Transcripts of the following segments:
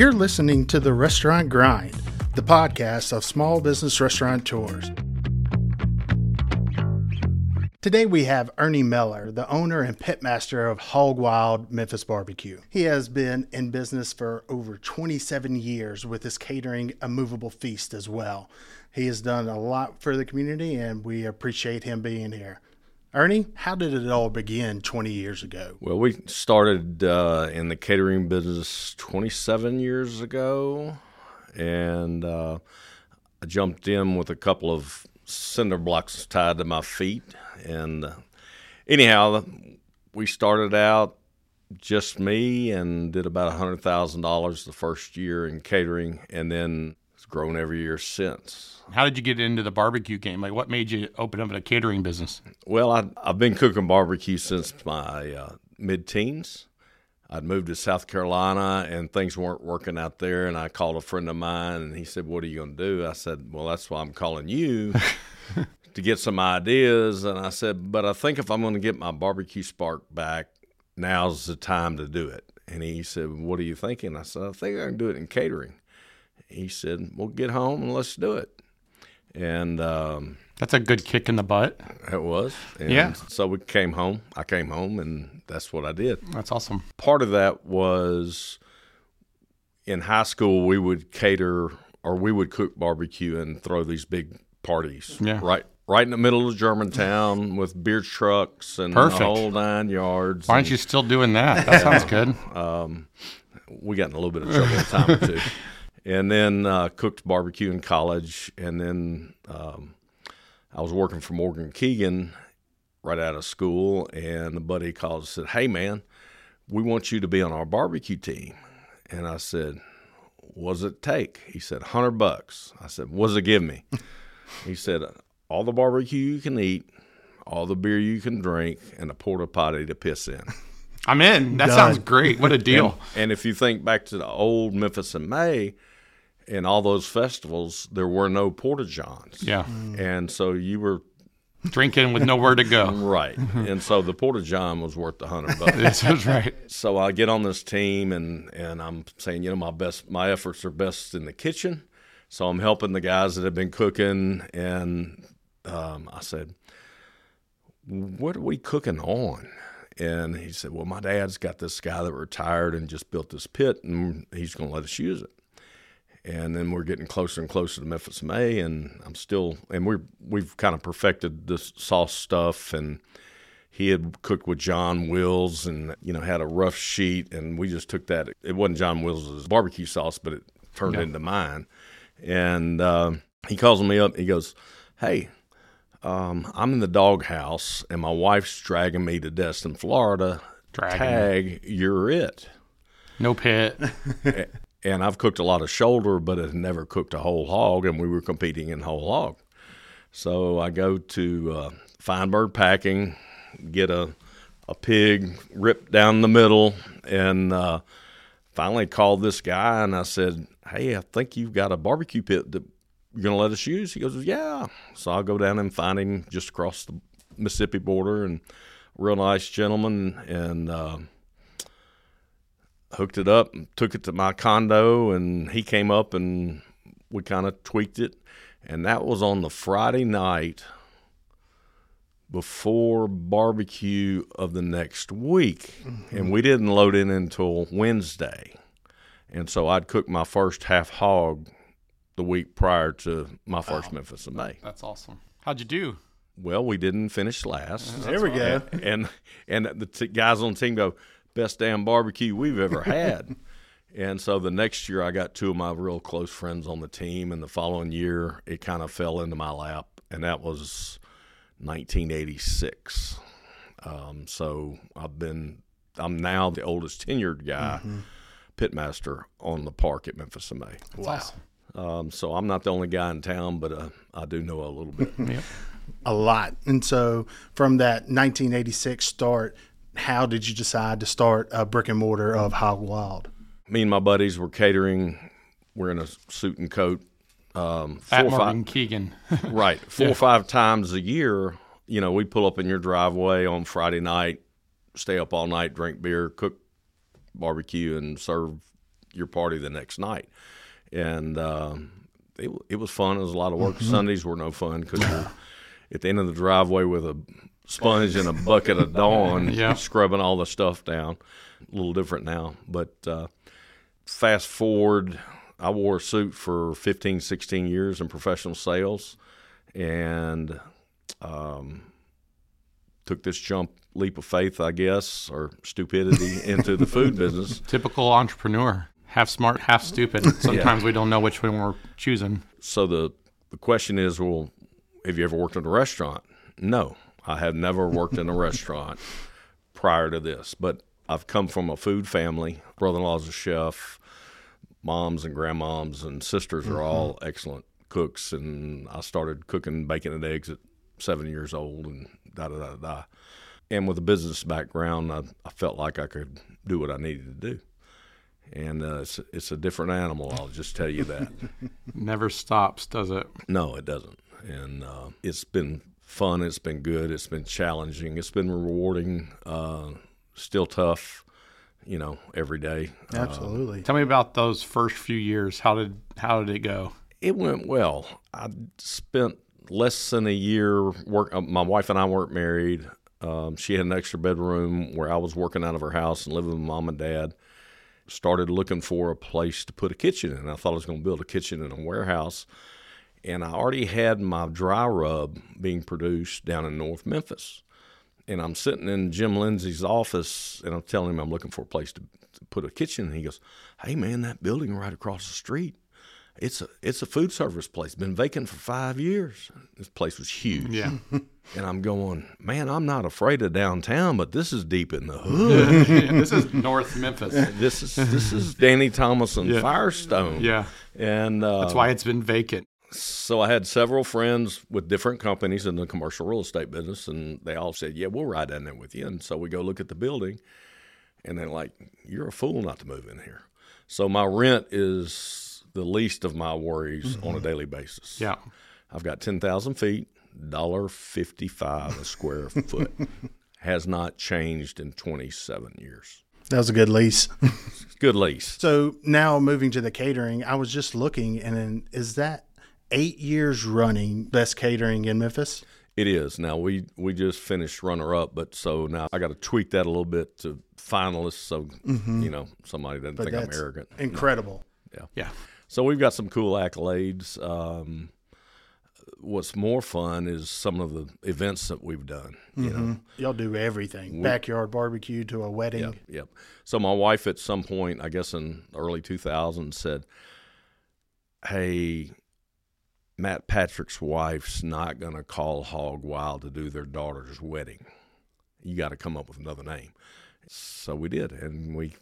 You're listening to The Restaurant Grind, the podcast of small business restaurateurs. Today we have Ernie Mellor, the owner and pitmaster of Hog Wild Memphis Barbecue. He has been in business for over 27 years with his catering A Movable Feast as well. He has done a lot for the community and we appreciate him being here. Ernie, how did it all begin 20 years ago? Well, we started in the catering business 27 years ago, and I jumped in with a couple of cinder blocks tied to my feet. And anyhow, we started out just me and did about $100,000 the first year in catering, and then it's grown every year since. How did you get into the barbecue game? Like, what made you open up a catering business? Well, I've been cooking barbecue since my mid-teens. I'd moved to South Carolina, and things weren't working out there, and I called a friend of mine, and he said, "What are you going to do?" I said, "Well, that's why I'm calling you." To get some ideas. And I said, but I think if I'm going to get my barbecue spark back, now's the time to do it. And he said, what are you thinking? I said, I think I can do it in catering. He said, well, get home and let's do it. And that's a good kick in the butt. It was. And yeah. So we came home. I came home, and that's what I did. That's awesome. Part of that was in high school, we would cater, or we would cook barbecue and throw these big parties. Yeah. Right in the middle of Germantown with beer trucks and the whole 9 yards. Why aren't you still doing that? That sounds good. We got in a little bit of trouble at the time or two. And then cooked barbecue in college. And then I was working for Morgan Keegan right out of school. And a buddy called and said, hey, man, we want you to be on our barbecue team. And I said, what does it take? He said, $100. I said, what does it give me? He said, all the barbecue you can eat, all the beer you can drink, and a porta potty to piss in. I'm in. That sounds great. What a deal. And if you think back to the old Memphis in May and all those festivals, there were no porta johns. Yeah. And so you were drinking with nowhere to go. Right. And so the porta john was worth the $100. That's right. So I get on this team, and I'm saying, you know, my efforts are best in the kitchen. So I'm helping the guys that have been cooking, and I said, what are we cooking on? And he said, well, my dad's got this guy that retired and just built this pit, and he's going to let us use it. And then we're getting closer and closer to Memphis May, and I'm still – and we've kind of perfected this sauce stuff, and he had cooked with John Wills and, you know, had a rough sheet, and we just took that – it wasn't John Wills' barbecue sauce, but it turned into mine. And he calls me up. He goes, hey, I'm in the doghouse, and my wife's dragging me to Destin, Florida. Tag, you're it. No pit. And I've cooked a lot of shoulder, but I've never cooked a whole hog, and we were competing in whole hog. So I go to Feinberg Packing, get a pig ripped down the middle, and finally called this guy, and I said, hey, I think you've got a barbecue pit that you're going to let us use. He goes, yeah. So I'll go down and find him just across the Mississippi border, and real nice gentleman, and hooked it up and took it to my condo, and he came up and we kind of tweaked it. And that was on the Friday night before barbecue of the next week. Mm-hmm. And we didn't load in until Wednesday. And so I'd cook my first half hog the week prior to my first Memphis in May. That's awesome. How'd you do? Well, we didn't finish last. Yeah, there we go. And the guys on the team go, best damn barbecue we've ever had. And so the next year I got two of my real close friends on the team, and the following year it kind of fell into my lap, and that was 1986. So I'm now the oldest tenured guy. Mm-hmm. Pitmaster on the park at Memphis in May. That's awesome. So I'm not the only guy in town, but I do know a little bit. Yep. A lot. And so from that 1986 start, how did you decide to start a brick and mortar of Hog Wild? Me and my buddies were catering. We're in a suit and coat. At Morgan Keegan. Right. Four or five times a year, you know, we pull up in your driveway on Friday night, stay up all night, drink beer, cook barbecue, and serve your party the next night. And it was fun. It was a lot of work. Mm-hmm. Sundays were no fun because you're at the end of the driveway with a sponge and a bucket of Dawn, scrubbing all the stuff down. A little different now. But fast forward, I wore a suit for 15, 16 years in professional sales and took this leap of faith, I guess, or stupidity into the food business. Typical entrepreneur. Half smart, half stupid. Sometimes we don't know which one we're choosing. So the question is, well, have you ever worked at a restaurant? No, I have never worked in a restaurant prior to this. But I've come from a food family. Brother-in-law's a chef. Moms and grandmoms and sisters are all excellent cooks. And I started cooking bacon and eggs at 7 years old and da-da-da-da. And with a business background, I felt like I could do what I needed to do. And it's a different animal, I'll just tell you that. Never stops, does it? No, it doesn't. And it's been fun. It's been good. It's been challenging. It's been rewarding. Still tough, every day. Absolutely. Tell me about those first few years. How did it go? It went well. I spent less than a year my wife and I weren't married. She had an extra bedroom where I was working out of her house and living with mom and dad. Started looking for a place to put a kitchen in. I thought I was going to build a kitchen in a warehouse. And I already had my dry rub being produced down in North Memphis. And I'm sitting in Jim Lindsay's office, and I'm telling him I'm looking for a place to put a kitchen. And he goes, hey, man, that building right across the street, it's a food service place. Been vacant for 5 years. This place was huge. Yeah. And I'm going, man, I'm not afraid of downtown, but this is deep in the hood. Yeah, this is North Memphis. This is Danny Thomason, Firestone. Yeah. And that's why it's been vacant. So I had several friends with different companies in the commercial real estate business, and they all said, yeah, we'll ride down there with you. And so we go look at the building, and they're like, you're a fool not to move in here. So my rent is the least of my worries on a daily basis. Yeah. I've got 10,000 feet. $1.55 a square foot. Has not changed in 27 years. That was a good lease. Good lease. So now moving to the catering, I was just looking, and then is that 8 years running best catering in Memphis? It is. Now we just finished runner-up, but so now I got to tweak that a little bit to finalists, so somebody doesn't think I'm arrogant. Incredible. No. Yeah. So we've got some cool accolades. What's more fun is some of the events that we've done. Y'all do everything. Backyard barbecue to a wedding. Yep. So my wife at some point, I guess in early 2000, said, hey, Matt Patrick's wife's not going to call Hog Wild to do their daughter's wedding. You got to come up with another name. So we did, and we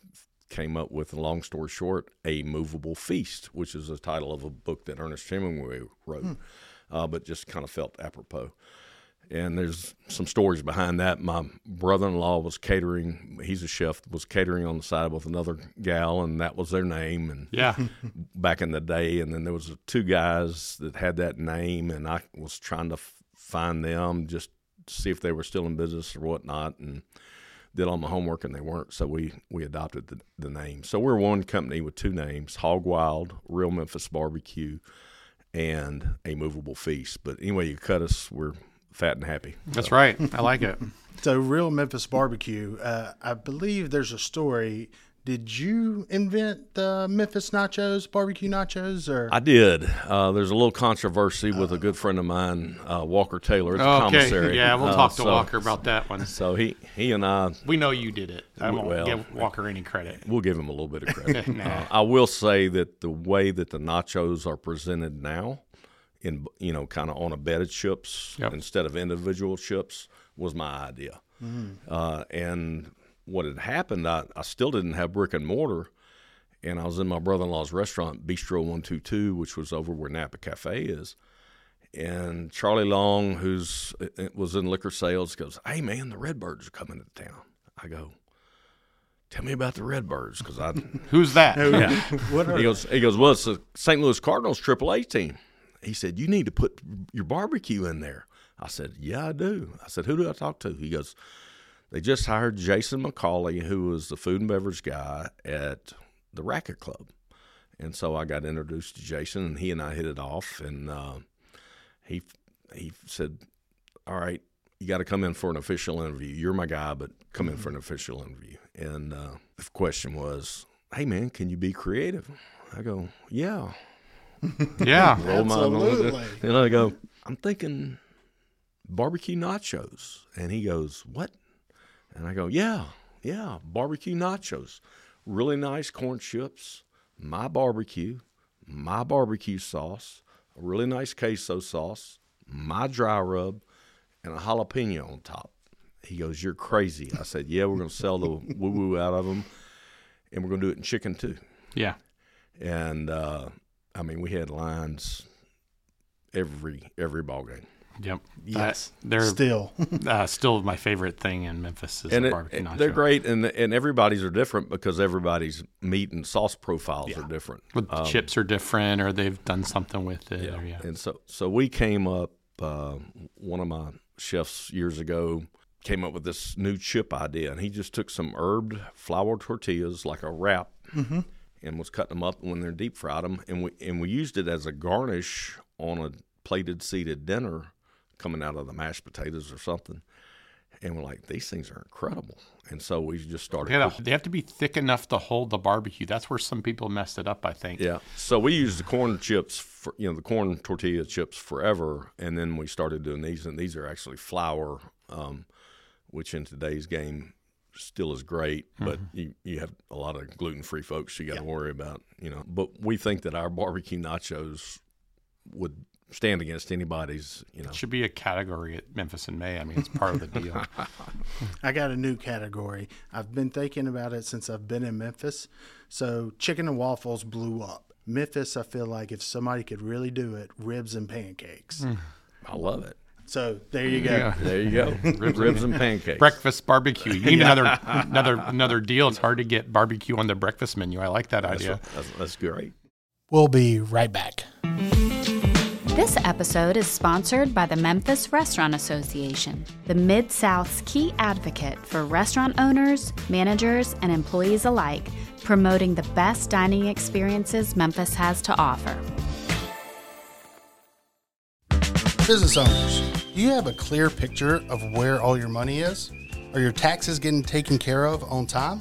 came up with, long story short, A Movable Feast, which is the title of a book that Ernest Hemingway wrote. But just kind of felt apropos. And there's some stories behind that. My brother-in-law was catering. He's a chef, was catering on the side with another gal, and that was their name. And back in the day. And then there was two guys that had that name, and I was trying to find them just to see if they were still in business or whatnot, and did all my homework, and they weren't. So we adopted the name. So we're one company with two names, Hog Wild, Real Memphis Barbecue, and A Movable Feast. But anyway, you cut us, we're fat and happy. That's right. I like it. So Real Memphis Barbecue, I believe there's a story. Did you invent the Memphis nachos, barbecue nachos? Or I did. There's a little controversy with a good friend of mine, Walker Taylor. It's a commissary. Yeah, we'll talk to Walker about that one. So he and I. We know you did it. I won't give Walker any credit. We'll give him a little bit of credit. I will say that the way that the nachos are presented now, in kind of on a bed of chips instead of individual chips, was my idea. And what had happened, I still didn't have brick and mortar, and I was in my brother-in-law's restaurant, Bistro 122, which was over where Napa Cafe is. And Charlie Long, who was in liquor sales, goes, hey, man, the Redbirds are coming to town. I go, tell me about the Redbirds. Because who's that? He goes, well, it's the St. Louis Cardinals AAA team. He said, you need to put your barbecue in there. I said, yeah, I do. I said, who do I talk to? He goes, they just hired Jason McCauley, who was the food and beverage guy at the Racket Club. And so I got introduced to Jason, and he and I hit it off. And he said, all right, you got to come in for an official interview. You're my guy, but come in for an official interview. And the question was, hey, man, can you be creative? I go, yeah. Yeah. Absolutely. And I go, I'm thinking barbecue nachos. And he goes, what? And I go, yeah, barbecue nachos. Really nice corn chips, my barbecue sauce, a really nice queso sauce, my dry rub, and a jalapeno on top. He goes, you're crazy. I said, yeah, we're going to sell the woo-woo out of them, and we're going to do it in chicken too. Yeah. And, I mean, we had lines every ball game. Yep. Yes. They're still my favorite thing in Memphis is the barbecue nacho. They're great, and everybody's are different because everybody's meat and sauce profiles are different. But the chips are different, or they've done something with it. Yeah. And so we came up. One of my chefs years ago came up with this new chip idea, and he just took some herbed flour tortillas like a wrap, and was cutting them up when they're deep fried them, and we used it as a garnish on a plated seated dinner, coming out of the mashed potatoes or something. And we're like, these things are incredible. And so we just started. They have to be thick enough to hold the barbecue. That's where some people messed it up, I think. Yeah. So we used the corn chips, the corn tortilla chips forever. And then we started doing these. And these are actually flour, which in today's game still is great. But you have a lot of gluten-free folks you got to worry about. But we think that our barbecue nachos would stand against anybody's, It should be a category at Memphis in May. I mean, it's part of the deal. I got a new category. I've been thinking about it since I've been in Memphis. So chicken and waffles blew up. Memphis, I feel like if somebody could really do it, ribs and pancakes. I love it. So there you go. Yeah. There you go. Ribs and pancakes. Breakfast barbecue. You need another deal. It's hard to get barbecue on the breakfast menu. I like that idea. That's great. We'll be right back. This episode is sponsored by the Memphis Restaurant Association, the Mid-South's key advocate for restaurant owners, managers, and employees alike, promoting the best dining experiences Memphis has to offer. Business owners, do you have a clear picture of where all your money is? Are your taxes getting taken care of on time?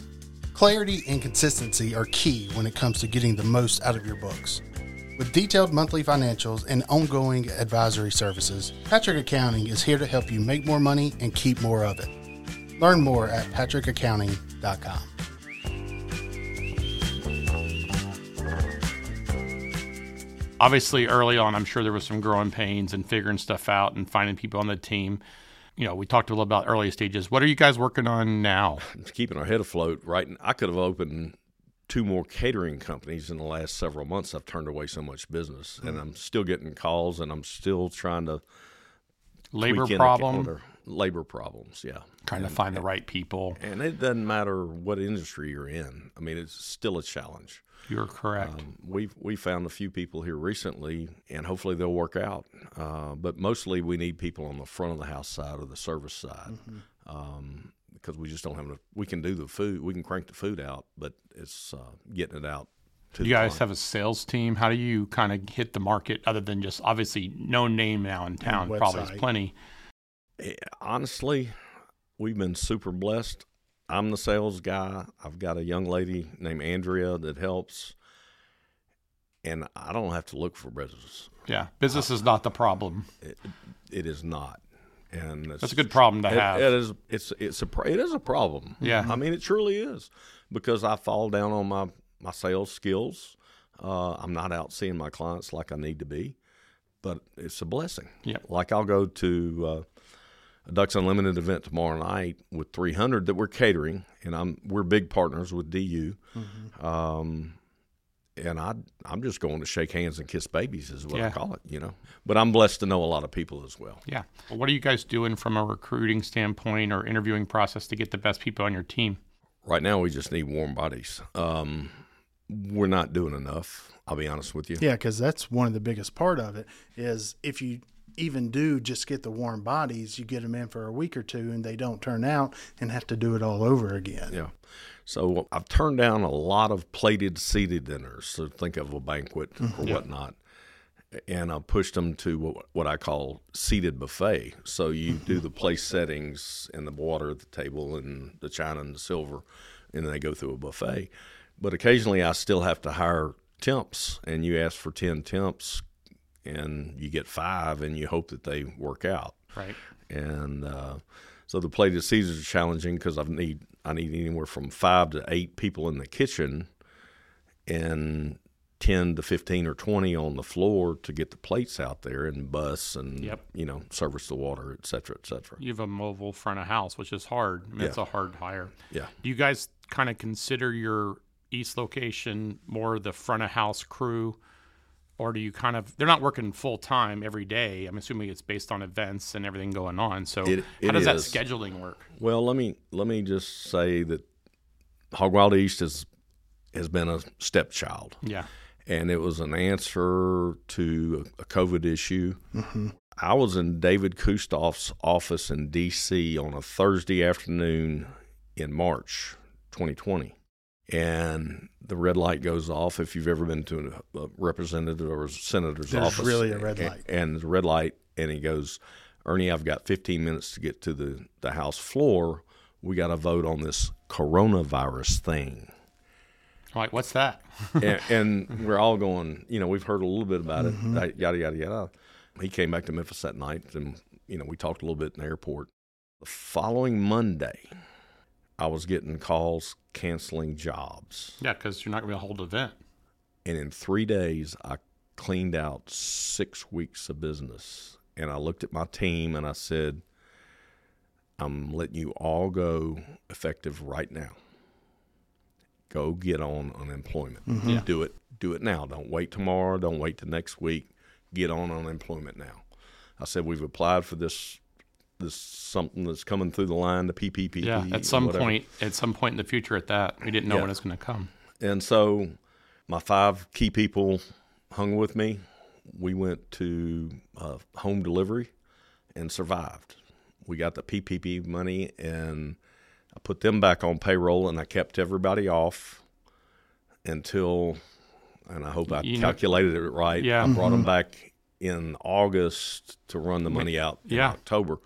Clarity and consistency are key when it comes to getting the most out of your books. With detailed monthly financials and ongoing advisory services, Patrick Accounting is here to help you make more money and keep more of it. Learn more at patrickaccounting.com. Obviously, early on, I'm sure there was some growing pains and figuring stuff out and finding people on the team. We talked a little about early stages. What are you guys working on now? Just keeping our head afloat, right? I could have opened 2 more catering companies in the last several months. I've turned away so much business, and I'm still getting calls, and I'm still trying to labor problems. Yeah, trying to find the right people, and it doesn't matter what industry you're in. I mean, it's still a challenge. You're correct. We found a few people here recently, and hopefully they'll work out. But mostly we need people on the front of the house side or the service side. Because we just don't have enough. We can do the food. We can crank the food out, but it's getting it out. You guys have a sales team. How do you kind of hit the market other than just obviously no name now in town? Probably is plenty. Honestly, we've been super blessed. I'm the sales guy. I've got a young lady named Andrea that helps. And I don't have to look for business. Yeah. Business is not the problem. It is not. And that's a good problem to have. It is a problem. Yeah. I mean, it truly is, because I fall down on my sales skills. I'm not out seeing my clients like I need to be, but it's a blessing. Yeah. Like I'll go to a Ducks Unlimited event tomorrow night with 300 that we're catering, and we're big partners with DU. And I'm just going to shake hands and kiss babies is what I call it, But I'm blessed to know a lot of people as well. Yeah. What are you guys doing from a recruiting standpoint or interviewing process to get the best people on your team? Right now, we just need warm bodies. We're not doing enough, I'll be honest with you. Yeah, because that's one of the biggest part of it is if you even do just get the warm bodies, you get them in for a week or two and they don't turn out and have to do it all over again. Yeah. So I've turned down a lot of plated seated dinners, so think of a banquet or whatnot, and I pushed them to what I call seated buffet. So you do the place settings and the water at the table and the china and the silver, and then they go through a buffet. But occasionally I still have to hire temps, and you ask for 10 temps, and you get 5, and you hope that they work out. Right. And so the plated seasons are challenging because I need anywhere from 5 to 8 people in the kitchen and 10 to 15 or 20 on the floor to get the plates out there and bus and, service the water, et cetera, et cetera. You have a mobile front of house, which is hard. I mean, it's a hard hire. Yeah. Do you guys kind of consider your East location more the front of house crew, or do you kind of – they're not working full-time every day. I'm assuming it's based on events and everything going on. So how does that scheduling work? Well, let me just say that Hogwild East has been a stepchild. Yeah. And it was an answer to a COVID issue. Mm-hmm. I was in David Kustoff's office in D.C. on a Thursday afternoon in March 2020. And the red light goes off. If you've ever been to a representative or a senator's office. There's really a red light. And the red light, and he goes, Ernie, I've got 15 minutes to get to the House floor. We got to vote on this coronavirus thing. Like, what's that? and we're all going, we've heard a little bit about it, yada, yada, yada. He came back to Memphis that night, and, we talked a little bit in the airport. The following Monday, I was getting calls canceling jobs. Yeah, because you're not going to hold an event. And in 3 days, I cleaned out 6 weeks of business. And I looked at my team, and I said, I'm letting you all go effective right now. Go get on unemployment. Mm-hmm. Yeah. Do it now. Don't wait tomorrow. Don't wait till next week. Get on unemployment now. I said, we've applied for this something that's coming through the line, the PPP. Yeah, at some point in the future at that. We didn't know when it's going to come. And so my 5 key people hung with me. We went to home delivery and survived. We got the PPP money, and I put them back on payroll, and I kept everybody off until, and I hope I calculated it right. Yeah. I brought them back in August to run the money out in October,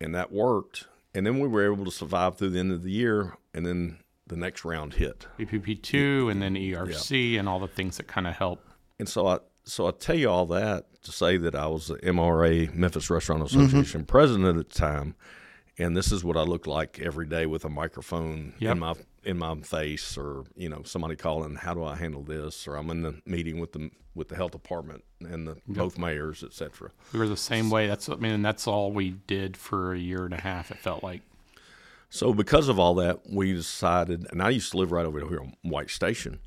and that worked. And then we were able to survive through the end of the year, and then the next round hit. PPP2 and then ERC and all the things that kind of help. And so I tell you all that to say that I was the MRA, Memphis Restaurant Association president at the time. And this is what I look like every day with a microphone in my face, or somebody calling, how do I handle this? Or I'm in the meeting with the health department and both mayors, et cetera. We were the same way. That's all we did for a year and a half, it felt like. So because of all that, we decided, and I used to live right over here on White Station,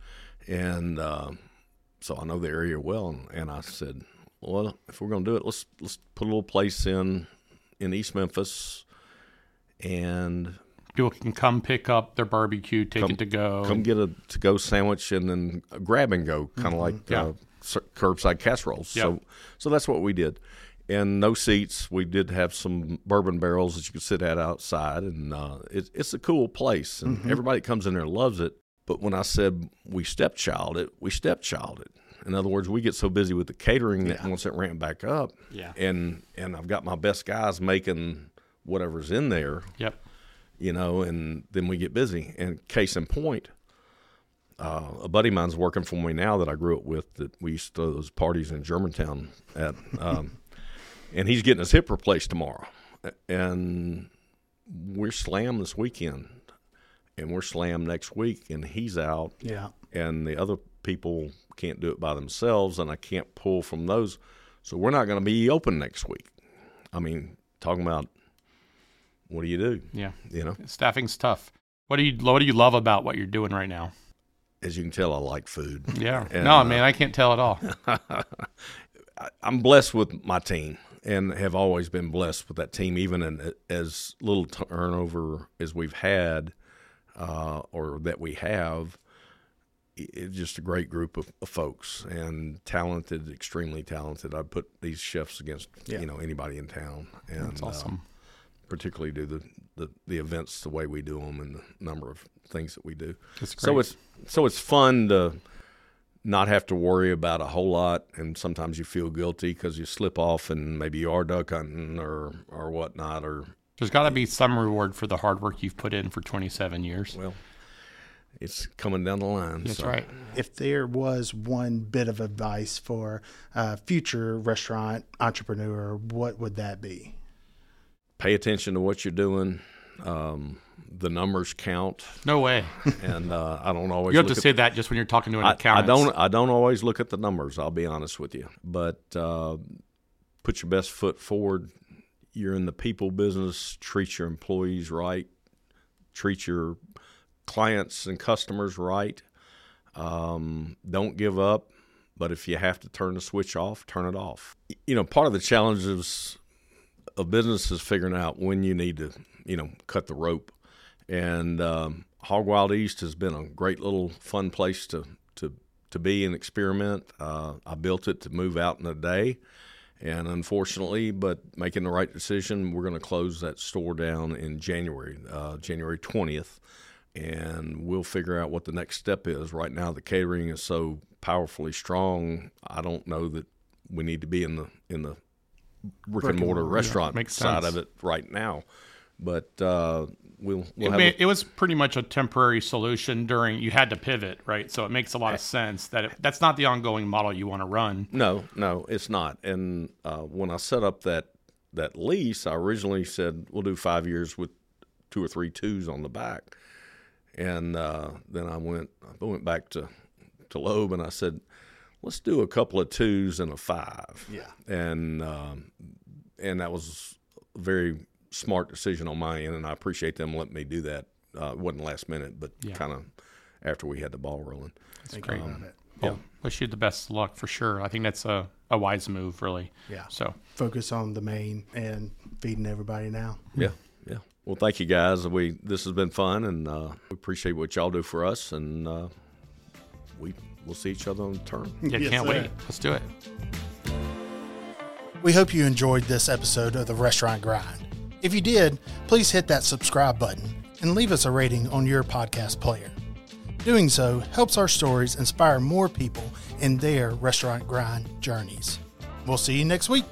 and so I know the area well. And I said, well, if we're going to do it, let's put a little place in East Memphis. And people can come pick up their barbecue, it to go. Come get a to-go sandwich and then a grab-and-go, kind of like curbside casseroles. Yep. So that's what we did. And no seats. We did have some bourbon barrels that you could sit at outside. And it's a cool place. And everybody that comes in there loves it. But when I said we stepchilded it. In other words, we get so busy with the catering that once it ramped back up, and I've got my best guys making whatever's in there, and then we get busy. And case in point, a buddy of mine's working for me now that I grew up with, that we used to throw those parties in Germantown at, and he's getting his hip replaced tomorrow. And we're slammed this weekend, and we're slammed next week, and he's out. Yeah. And the other people can't do it by themselves, and I can't pull from those. So we're not going to be open next week. I mean, talking about, what do you do? Yeah. Staffing's tough. What do you love about what you're doing right now? As you can tell, I like food. Yeah. And, I can't tell at all. I'm blessed with my team, and have always been blessed with that team, even in as little turnover as we've had or that we have. It's just a great group of folks, and talented, extremely talented. I'd put these chefs against anybody in town. And that's awesome. particularly do the events the way we do them and the number of things that we do. That's great. So it's fun to not have to worry about a whole lot, and sometimes you feel guilty because you slip off and maybe you are duck hunting or whatnot. Or there's got to be some reward for the hard work you've put in for 27 years. Well, it's coming down the line. That's so. Right. If there was one bit of advice for a future restaurant entrepreneur, what would that be? Pay attention to what you're doing. The numbers count. No way. And I don't always. You have to say that just when you're talking to an accountant. I don't always look at the numbers. I'll be honest with you. But put your best foot forward. You're in the people business. Treat your employees right. Treat your clients and customers right. Don't give up. But if you have to turn the switch off, turn it off. You know, part of the challenges of business is figuring out when you need to, cut the rope. And Hogwild East has been a great little fun place to be and experiment. I built it to move out in a day. And unfortunately, but making the right decision, we're going to close that store down in January 20th. And we'll figure out what the next step is. Right now, the catering is so powerfully strong, I don't know that we need to be in the brick and mortar restaurant side of it right now. But it was pretty much a temporary solution you had to pivot, right? So it makes a lot of sense that that's not the ongoing model you want to run. No, it's not. And when I set up that lease, I originally said we'll do 5 years with 2 or 3 twos on the back. And then I went back to Loeb and I said, let's do a couple of 2s and a 5. Yeah. And that was very smart decision on my end, and I appreciate them letting me do that. It wasn't last minute, but kind of after we had the ball rolling. That's great. Well, wish you the best luck for sure. I think that's a wise move, really. Yeah. So focus on the main and feeding everybody now. Yeah. Well, thank you guys. This has been fun, and we appreciate what y'all do for us, and we'll see each other on the turn. Yeah, can't wait. Let's do it. We hope you enjoyed this episode of The Restaurant Grind. If you did, please hit that subscribe button and leave us a rating on your podcast player. Doing so helps our stories inspire more people in their restaurant grind journeys. We'll see you next week.